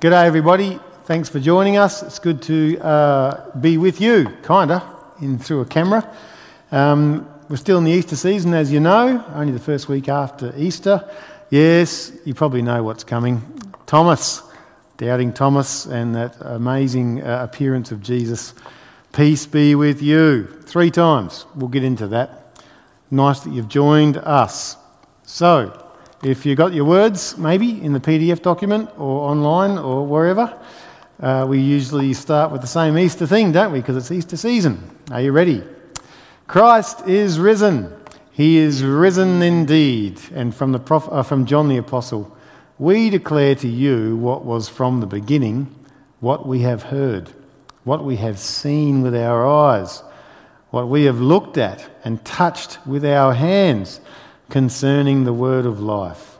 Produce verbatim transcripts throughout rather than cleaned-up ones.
G'day everybody, thanks for joining us. It's good to uh, be with you, kinda, in through a camera. Um, we're still in the Easter season, as you know, only the first week after Easter. Yes, you probably know what's coming. Thomas, doubting Thomas, and that amazing uh, appearance of Jesus. Peace be with you. Three times, we'll get into that. Nice that you've joined us. So, if you got your words, maybe, in the P D F document or online or wherever, uh, we usually start with the same Easter thing, don't we? Because it's Easter season. Are you ready? Christ is risen. He is risen indeed. And from the prof- uh, from John the Apostle, we declare to you what was from the beginning, what we have heard, what we have seen with our eyes, what we have looked at and touched with our hands, concerning the word of life.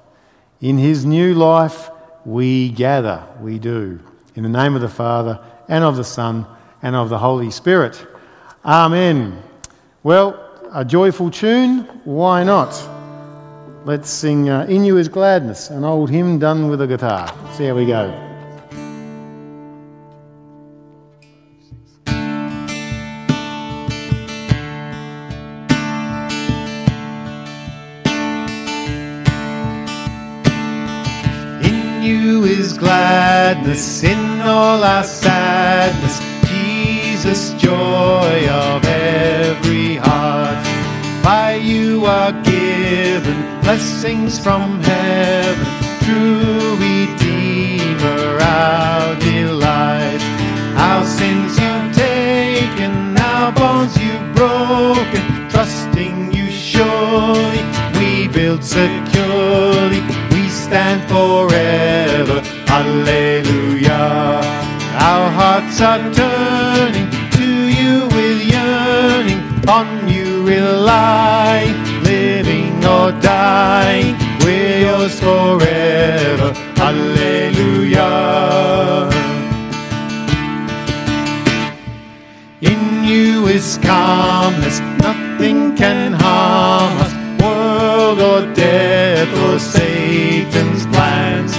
In his new life we gather, we do. In the name of the Father, and of the Son, and of the Holy Spirit. Amen. Well, a joyful tune, why not? Let's sing uh, In You Is Gladness, an old hymn done with a guitar. See how we go. Gladness in all our sadness, Jesus, joy of every heart. By you are given blessings from heaven, true Redeemer, our delight. Our sins you've taken, our bonds you've broken, trusting you surely, we build securely, we stand forever. Hallelujah. Our hearts are turning to you with yearning, on you rely, living or dying, we're yours forever. Hallelujah. In you is calmness, nothing can harm us, world or death or Satan's plans.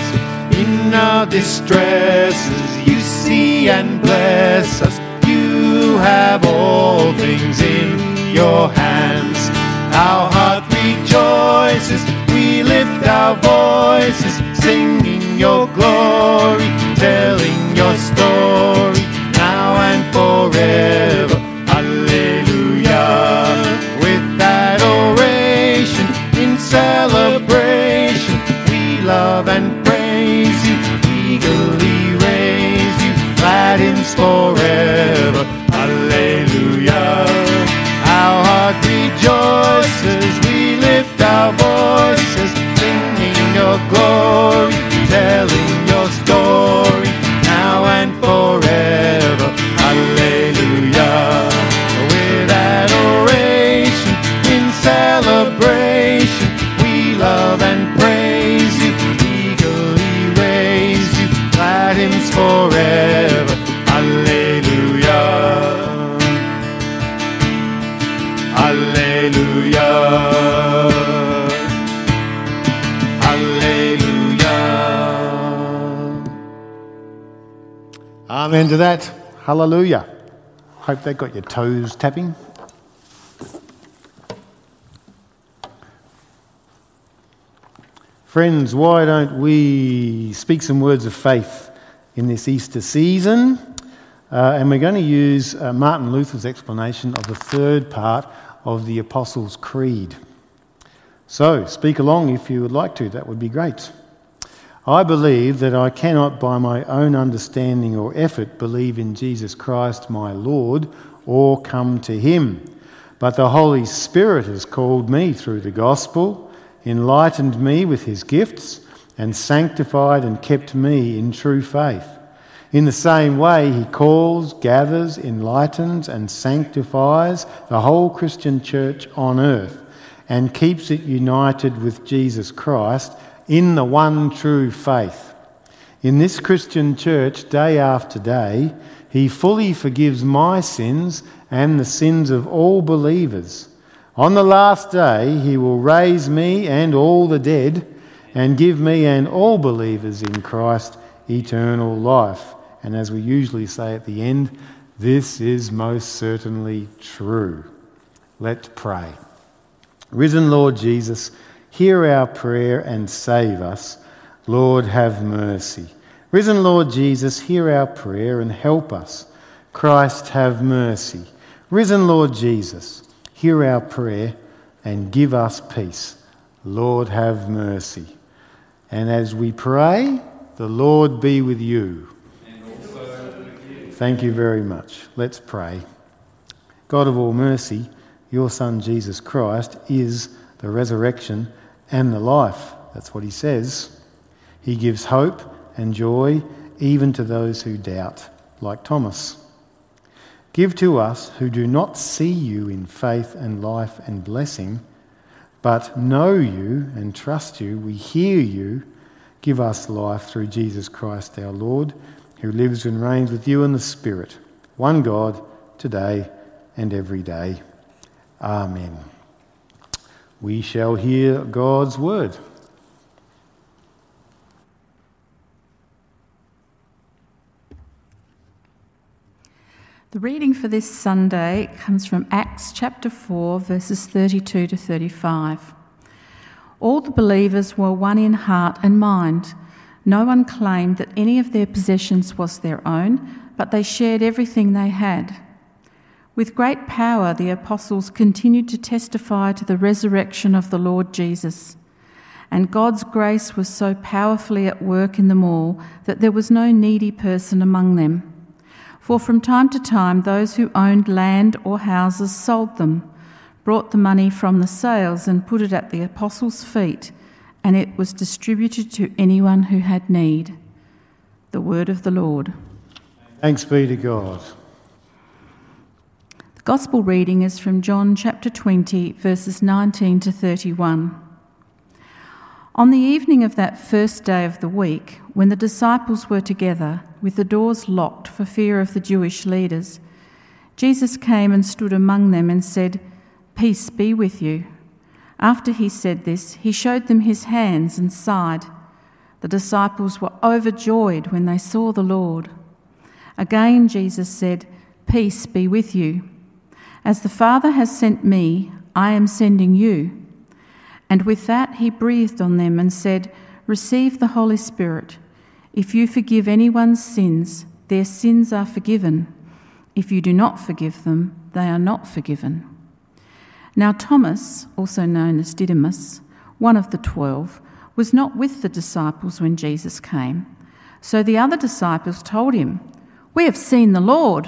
In our distresses you see and bless us, you have all things in your hands. Our heart rejoices, we lift our voices, singing your glory, telling your story, now and forever. Hallelujah. With that oration, in celebration, we love and forever. Hallelujah. Our heart rejoices, we lift our voices, singing your glory, telling your story, now and forever. Hallelujah. With adoration, in celebration, we love and praise you, eagerly raise you, glad hymns forever. Hallelujah, hallelujah. Amen to that. Hallelujah. Hope that got your toes tapping. Friends, why don't we speak some words of faith in this Easter season? Uh, and we're going to use uh, Martin Luther's explanation of the third part of the Apostles' Creed. So, speak along if you would like to, that would be great. I believe that I cannot by my own understanding or effort believe in Jesus Christ my Lord or come to him, but the Holy Spirit has called me through the gospel, enlightened me with his gifts, and sanctified and kept me in true faith. In the same way, he calls, gathers, enlightens, and sanctifies the whole Christian church on earth and keeps it united with Jesus Christ in the one true faith. In this Christian church, day after day, he fully forgives my sins and the sins of all believers. On the last day, he will raise me and all the dead and give me and all believers in Christ eternal life. And as we usually say at the end, this is most certainly true. Let's pray. Risen Lord Jesus, hear our prayer and save us. Lord, have mercy. Risen Lord Jesus, hear our prayer and help us. Christ, have mercy. Risen Lord Jesus, hear our prayer and give us peace. Lord, have mercy. And as we pray, the Lord be with you. And also with you. Thank you very much. Let's pray. God of all mercy, your Son Jesus Christ is the resurrection and the life. That's what he says. He gives hope and joy even to those who doubt, like Thomas. Give to us who do not see you in faith and life and blessing, but know you and trust you. We hear you. Give us life through Jesus Christ our Lord, who lives and reigns with you in the Spirit, one God, today and every day. Amen. We shall hear God's word. The reading for this Sunday comes from Acts chapter four, verses thirty-two to thirty-five. All the believers were one in heart and mind. No one claimed that any of their possessions was their own, but they shared everything they had. With great power, the apostles continued to testify to the resurrection of the Lord Jesus. And God's grace was so powerfully at work in them all that there was no needy person among them. For from time to time, those who owned land or houses sold them, brought the money from the sales and put it at the apostles' feet, and it was distributed to anyone who had need. The word of the Lord. Thanks be to God. The gospel reading is from John chapter twenty, verses nineteen to thirty-one. On the evening of that first day of the week, when the disciples were together, with the doors locked for fear of the Jewish leaders, Jesus came and stood among them and said, "Peace be with you." After he said this, he showed them his hands and side. The disciples were overjoyed when they saw the Lord. Again Jesus said, "Peace be with you. As the Father has sent me, I am sending you." And with that he breathed on them and said, "Receive the Holy Spirit. If you forgive anyone's sins, their sins are forgiven. If you do not forgive them, they are not forgiven." Now Thomas, also known as Didymus, one of the twelve, was not with the disciples when Jesus came. So the other disciples told him, "We have seen the Lord."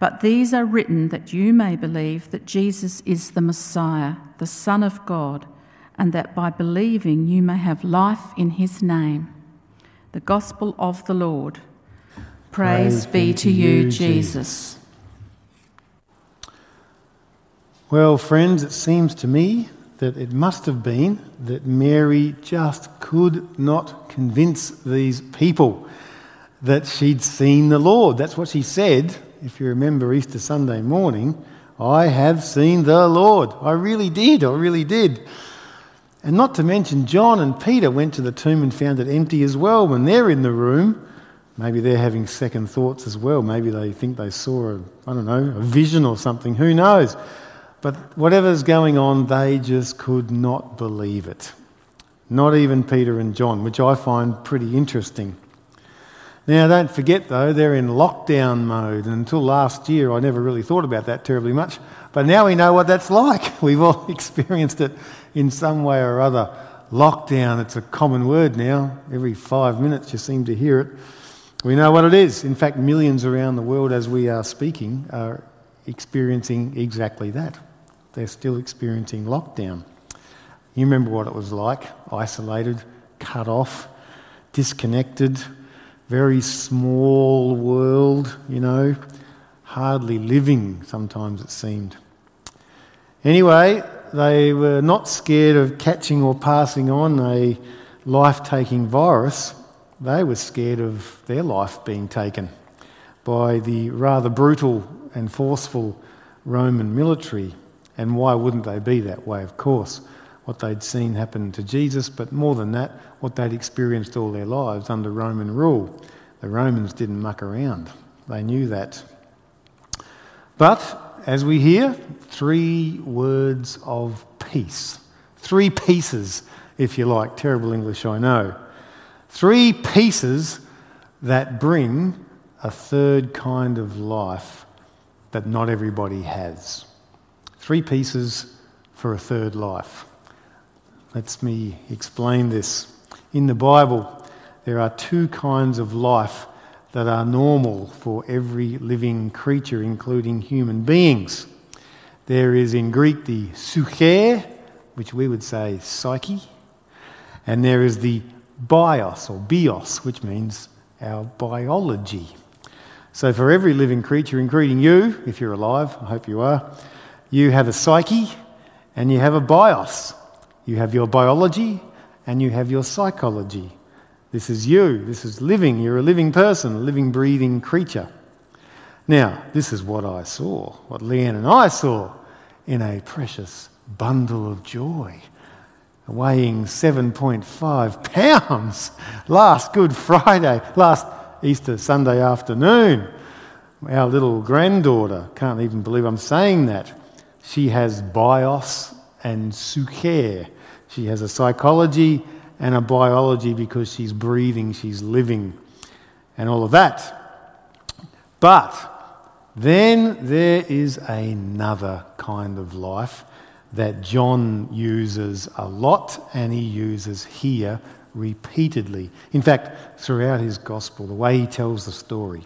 but these are written that you may believe that Jesus is the Messiah, the Son of God, and that by believing you may have life in his name. The Gospel of the Lord. Praise be to you, Jesus. Well, friends, it seems to me that it must have been that Mary just could not convince these people that she'd seen the Lord. That's what she said, if you remember Easter Sunday morning, "I have seen the Lord. I really did, I really did." And not to mention John and Peter went to the tomb and found it empty as well when they're in the room. Maybe they're having second thoughts as well. Maybe they think they saw, a, I don't know, a vision or something. Who knows? But whatever's going on, they just could not believe it. Not even Peter and John, which I find pretty interesting. Now, don't forget, though, they're in lockdown mode. And until last year, I never really thought about that terribly much. But now we know what that's like. We've all experienced it in some way or other. Lockdown, it's a common word now. Every five minutes you seem to hear it. We know what it is. In fact, millions around the world as we are speaking are experiencing exactly that. They're still experiencing lockdown. You remember what it was like, isolated, cut off, disconnected, very small world, you know, hardly living sometimes it seemed. Anyway, they were not scared of catching or passing on a life-taking virus. They were scared of their life being taken by the rather brutal and forceful Roman military. And why wouldn't they be that way, of course? What they'd seen happen to Jesus, but more than that, what they'd experienced all their lives under Roman rule. The Romans didn't muck around. They knew that. But, as we hear, three words of peace. Three pieces, if you like. Terrible English, I know. Three pieces that bring a third kind of life that not everybody has. Three pieces for a third life. Let me explain this. In the Bible, there are two kinds of life that are normal for every living creature, including human beings. There is in Greek the psyche, which we would say psyche, and there is the bios or bios, which means our biology. So for every living creature, including you, if you're alive, I hope you are, you have a psyche and you have a bios. You have your biology and you have your psychology. This is you. This is living. You're a living person, a living, breathing creature. Now, this is what I saw, what Leanne and I saw in a precious bundle of joy, weighing seven point five pounds last Good Friday, last Easter Sunday afternoon. Our little granddaughter, can't even believe I'm saying that. She has bios and psyche. She has a psychology and a biology because she's breathing, she's living, and all of that. But then there is another kind of life that John uses a lot, and he uses here repeatedly. In fact, throughout his gospel, the way he tells the story.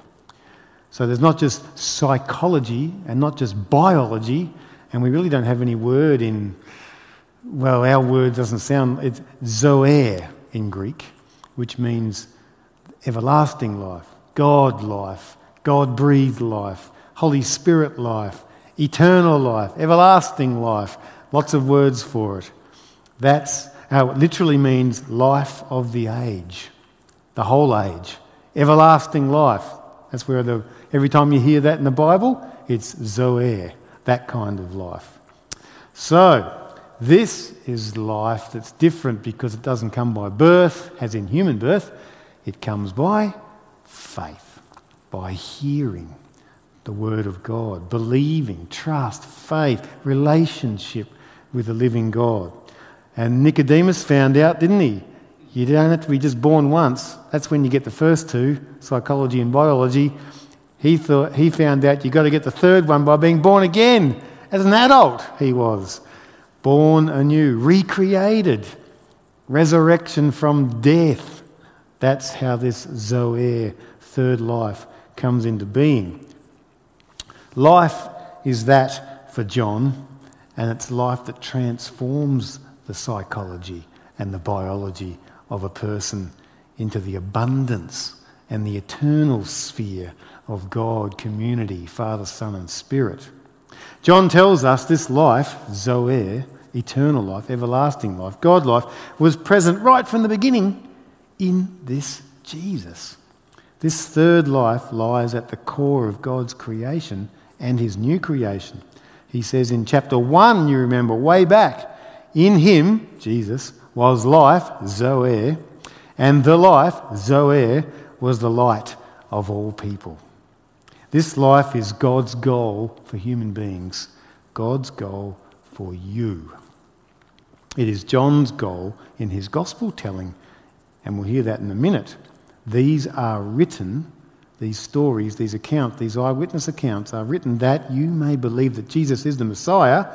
So there's not just psychology and not just biology, and we really don't have any word in, well, our word doesn't sound, it's zoe in Greek, which means everlasting life, God life, God-breathed life, Holy Spirit life, eternal life, everlasting life, lots of words for it. That's how it literally means life of the age, the whole age, everlasting life. That's where the every time you hear that in the Bible, it's zoe, that kind of life. So, this is life that's different because it doesn't come by birth, as in human birth. It comes by faith, by hearing the Word of God, believing, trust, faith, relationship with the living God. And Nicodemus found out, didn't he? You don't have to be just born once. That's when you get the first two, psychology and biology. He thought he found out you've got to get the third one by being born again. As an adult, he was. Born anew, recreated, resurrection from death. That's how this zoe, third life, comes into being. Life is that for John, and it's life that transforms the psychology and the biology of a person into the abundance and the eternal sphere of God, community, Father, Son and Spirit. John tells us this life, zoe, eternal life, everlasting life, God life, was present right from the beginning in this Jesus. This third life lies at the core of God's creation and his new creation. He says in chapter one, you remember, way back, in him, Jesus, was life, zoe, and the life, zoe, was the light of all people. This life is God's goal for human beings, God's goal for you. It is John's goal in his gospel telling, and we'll hear that in a minute, These are written, these stories, these accounts, these eyewitness accounts are written that you may believe that Jesus is the Messiah,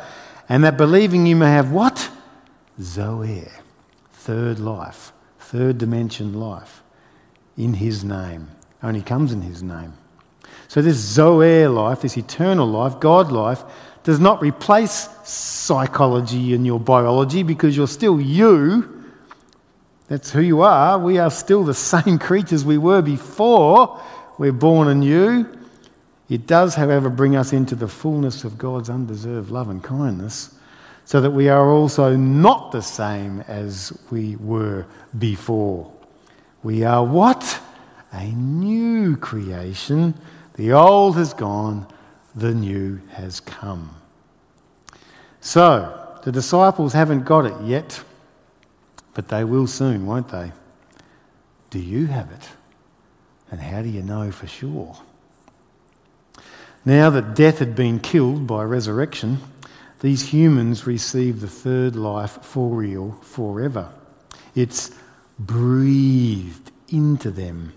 and that believing you may have what? Zoe, third life, third dimension life, in his name. Only comes in his name. So this Zoe life, this eternal life, God life, does not replace psychology and your biology, because you're still you. That's who you are. We are still the same creatures we were before we're born anew. It does, however, bring us into the fullness of God's undeserved love and kindness, so that we are also not the same as we were before. We are what? A new creation. The old has gone, the new has come. So, the disciples haven't got it yet, but they will soon, won't they? Do you have it? And how do you know for sure? Now that death had been killed by resurrection, these humans receive the third life for real forever. It's breathed into them.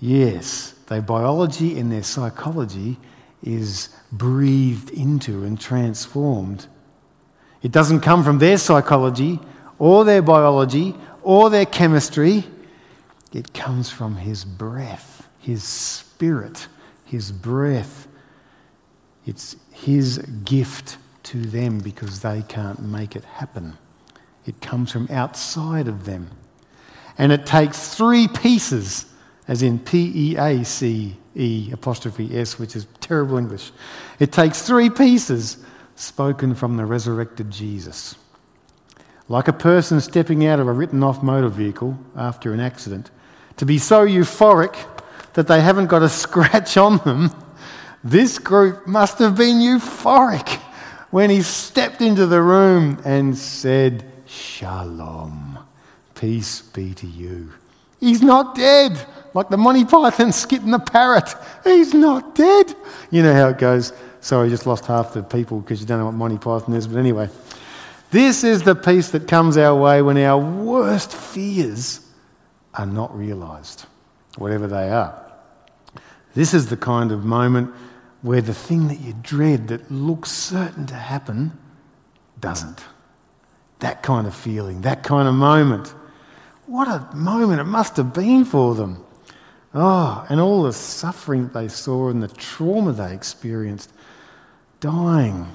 Yes, their biology and their psychology is breathed into and transformed. It doesn't come from their psychology or their biology or their chemistry. It comes from his breath, his spirit, his breath. It's his gift to them, because they can't make it happen. It comes from outside of them. And it takes three pieces, as in P E A C E apostrophe S, which is terrible English. It takes three pieces spoken from the resurrected Jesus. Like a person stepping out of a written-off motor vehicle after an accident, to be so euphoric that they haven't got a scratch on them, this group must have been euphoric when he stepped into the room and said, "Shalom, peace be to you." He's not dead, like the Monty Python skit and the parrot. He's not dead. You know how it goes. Sorry, I just lost half the people because you don't know what Monty Python is, but anyway. This is the peace that comes our way when our worst fears are not realised, whatever they are. This is the kind of moment where the thing that you dread that looks certain to happen doesn't. That kind of feeling, that kind of moment. What a moment it must have been for them. Oh, and all the suffering they saw and the trauma they experienced, dying.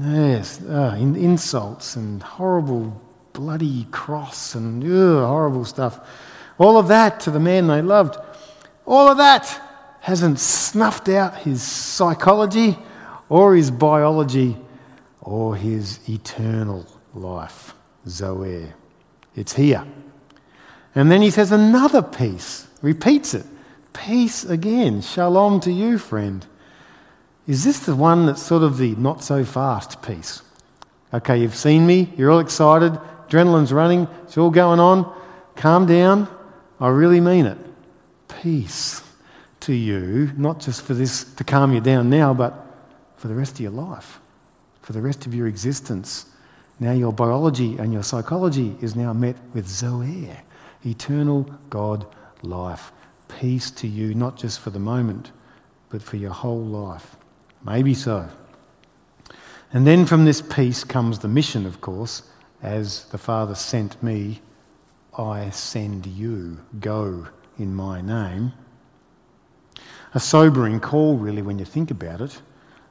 Yes, uh, in, insults and horrible bloody cross and ugh, horrible stuff. All of that to the man they loved. All of that hasn't snuffed out his psychology or his biology or his eternal life, Zoe. It's here. And then he says another peace, repeats it. Peace again, shalom to you, friend. Is this the one that's sort of the not-so-fast piece? Okay, you've seen me, you're all excited, adrenaline's running, it's all going on, calm down, I really mean it. Peace to you, not just for this to calm you down now, but for the rest of your life, for the rest of your existence. Now your biology and your psychology is now met with Zoe, eternal God life. Peace to you, not just for the moment, but for your whole life. Maybe so. And then from this peace comes the mission, of course. As the Father sent me, I send you. Go in my name. A sobering call, really, when you think about it,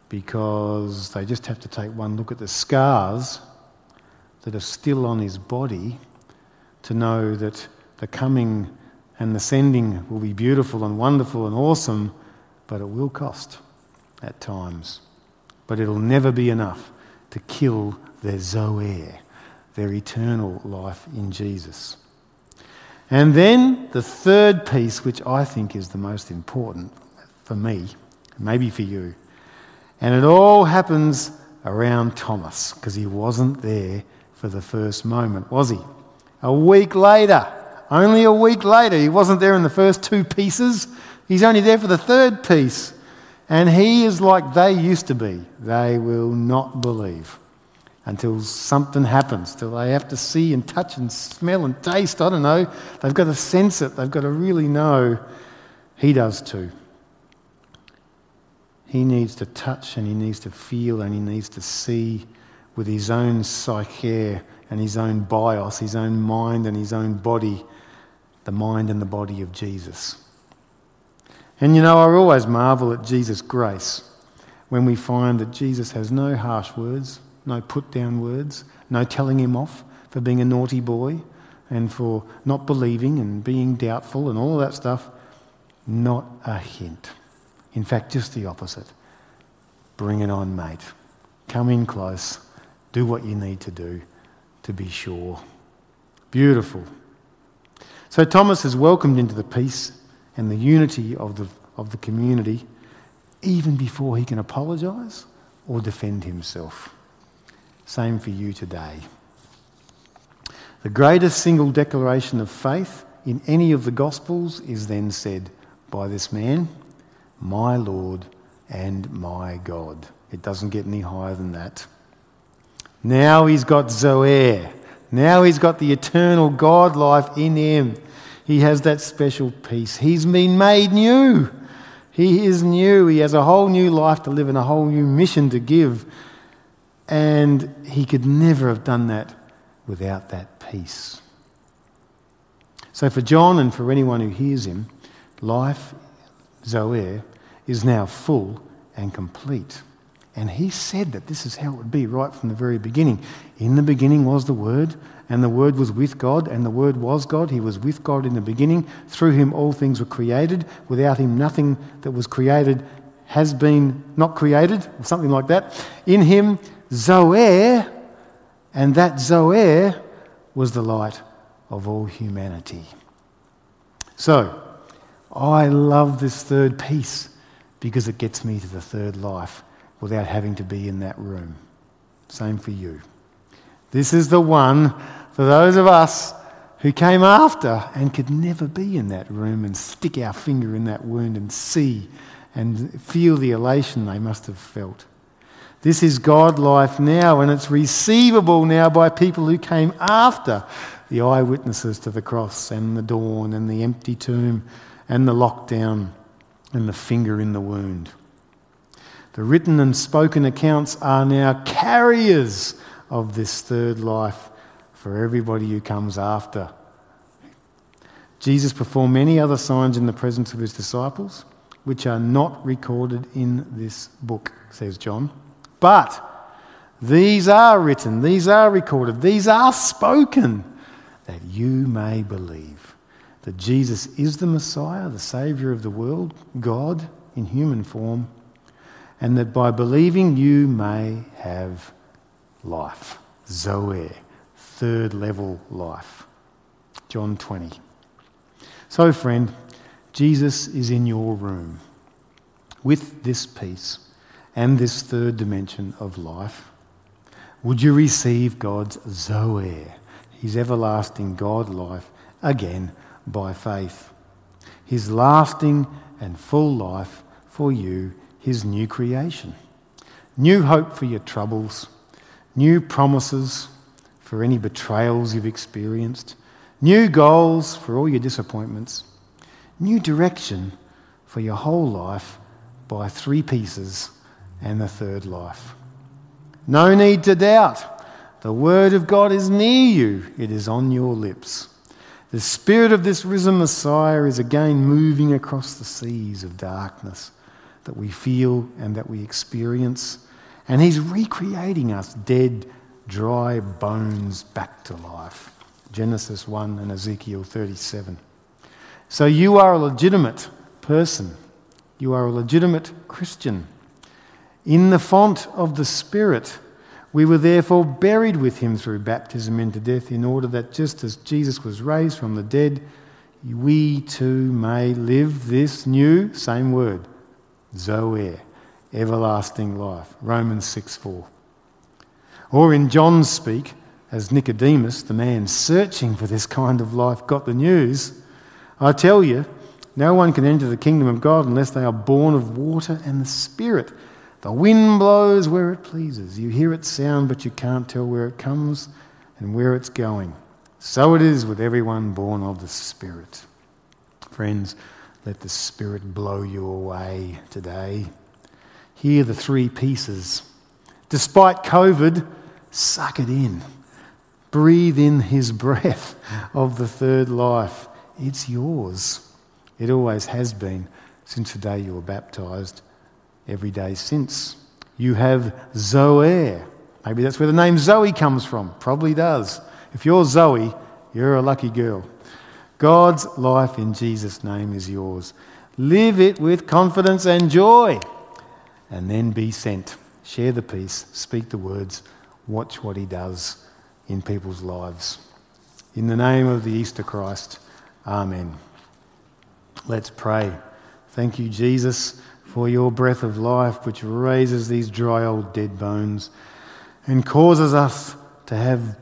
because they just have to take one look at the scars that are still on his body to know that the coming and the sending will be beautiful and wonderful and awesome, but it will cost at times, but it'll never be enough to kill their Zoe, their eternal life in Jesus. And then the third piece, which I think is the most important for me, maybe for you, and it all happens around Thomas, because he wasn't there for the first moment, was he? A week later, only a week later, he wasn't there in the first two pieces, he's only there for the third piece. And he is like they used to be. They will not believe. until something happens, till they have to see and touch and smell and taste. I don't know. They've got to sense it. They've got to really know. He does too. He needs to touch and he needs to feel and he needs to see with his own psyche and his own bios, his own mind and his own body, the mind and the body of Jesus. And you know, I always marvel at Jesus' grace when we find that Jesus has no harsh words, no put-down words, no telling him off for being a naughty boy and for not believing and being doubtful and all that stuff. Not a hint. In fact, just the opposite. Bring it on, mate. Come in close. Do what you need to do to be sure. Beautiful. So Thomas is welcomed into the peace and the unity of the, of the community even before he can apologise or defend himself. Same for you today. The greatest single declaration of faith in any of the Gospels is then said by this man, my Lord and my God. It doesn't get any higher than that. Now he's got Zoe. Now he's got the eternal God life in him. He has that special peace. He's been made new. He is new. He has a whole new life to live and a whole new mission to give. And he could never have done that without that peace. So for John and for anyone who hears him, life, Zoe, is now full and complete. And he said that this is how it would be right from the very beginning. In the beginning was the Word, and the Word was with God, and the Word was God. He was with God in the beginning. Through him all things were created. Without him nothing that was created has been not created, or something like that. In him, Zoe, and that Zoe was the light of all humanity. So, I love this third piece because it gets me to the third life without having to be in that room. Same for you. This is the one for those of us who came after and could never be in that room and stick our finger in that wound and see and feel the elation they must have felt. This is God life now, and it's receivable now by people who came after, the eyewitnesses to the cross and the dawn and the empty tomb and the lockdown and the finger in the wound. The written and spoken accounts are now carriers of this third life for everybody who comes after. Jesus performed many other signs in the presence of his disciples, which are not recorded in this book, says John. But these are written, these are recorded, these are spoken, that you may believe that Jesus is the Messiah, the Saviour of the world, God in human form, and that by believing you may have life. Zoe, third level life. John twenty. So friend, Jesus is in your room with this peace and this third dimension of life. Would you receive God's Zoe, his everlasting God life, again by faith? His lasting and full life for you, his new creation, new hope for your troubles, new promises for any betrayals you've experienced, new goals for all your disappointments, new direction for your whole life by three pieces and the third life. No need to doubt. The Word of God is near you. It is on your lips. The Spirit of this risen Messiah is again moving across the seas of darkness that we feel and that we experience. And he's recreating us dead, dry bones back to life. Genesis one and Ezekiel thirty-seven. So you are a legitimate person. You are a legitimate Christian. In the font of the Spirit, we were therefore buried with him through baptism into death, in order that just as Jesus was raised from the dead, we too may live this new, same word, Zoe, everlasting life, Romans six four. Or in John's speak, as Nicodemus, the man searching for this kind of life, got the news, I tell you, no one can enter the kingdom of God unless they are born of water and the Spirit. The wind blows where it pleases. You hear its sound, but you can't tell where it comes and where it's going. So it is with everyone born of the Spirit. Friends, let the Spirit blow you away today. Here are the three pieces. Despite COVID, suck it in. Breathe in his breath of the third life. It's yours. It always has been since the day you were baptised. Every day since. You have Zoe. Maybe that's where the name Zoe comes from. Probably does. If you're Zoe, you're a lucky girl. God's life in Jesus' name is yours. Live it with confidence and joy. And then be sent. Share the peace. Speak the words. Watch what he does in people's lives. In the name of the Easter Christ, amen. Let's pray. Thank you, Jesus, for your breath of life, which raises these dry old dead bones and causes us to have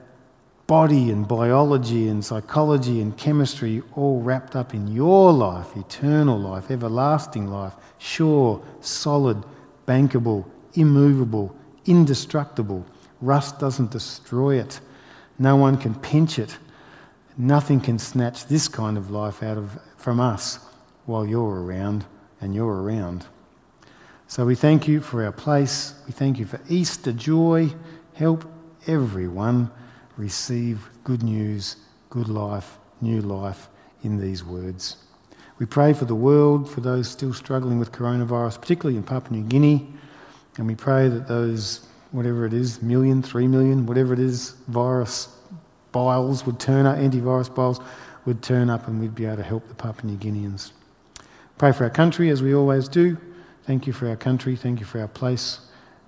body and biology and psychology and chemistry all wrapped up in your life, eternal life, everlasting life, sure, solid, bankable, immovable, indestructible. Rust doesn't destroy it. No one can pinch it. Nothing can snatch this kind of life out of from us while you're around and you're around. So we thank you for our place. We thank you for Easter joy. Help everyone receive good news, good life, new life in these words. We pray for the world, for those still struggling with coronavirus, particularly in Papua New Guinea. And we pray that those, whatever it is, million, three million, whatever it is, virus biles would turn up, antivirus biles would turn up, and we'd be able to help the Papua New Guineans. Pray for our country, as we always do. Thank you for our country. Thank you for our place.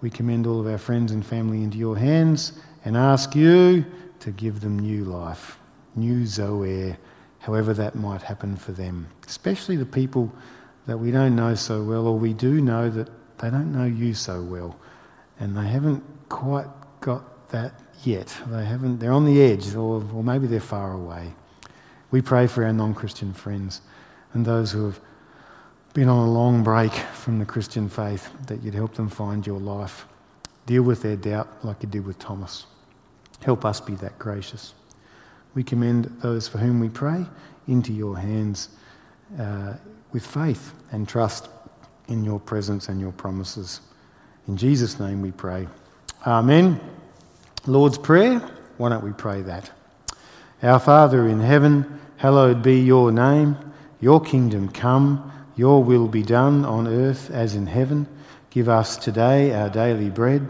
We commend all of our friends and family into your hands and ask you to give them new life, new Zoe, however that might happen for them, especially the people that we don't know so well, or we do know that they don't know you so well, and they haven't quite got that yet. They haven't. They're on the edge, or, or maybe they're far away. We pray for our non-Christian friends and those who have been on a long break from the Christian faith, that you'd help them find your life. Deal with their doubt like you did with Thomas. Help us be that gracious. We commend those for whom we pray into your hands uh, with faith and trust in your presence and your promises. In Jesus' name we pray. Amen. Lord's Prayer, why don't we pray that? Our Father in heaven, hallowed be your name. Your kingdom come. Your will be done on earth as in heaven. Give us today our daily bread.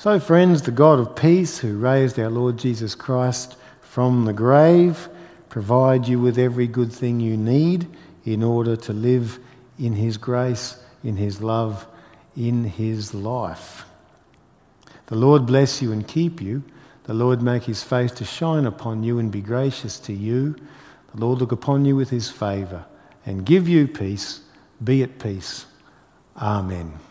So, friends, the God of peace, who raised our Lord Jesus Christ from the grave, provide you with every good thing you need in order to live in his grace, in his love, in his life. The Lord bless you and keep you. The Lord make his face to shine upon you and be gracious to you. The Lord look upon you with his favour and give you peace. Be at peace. Amen.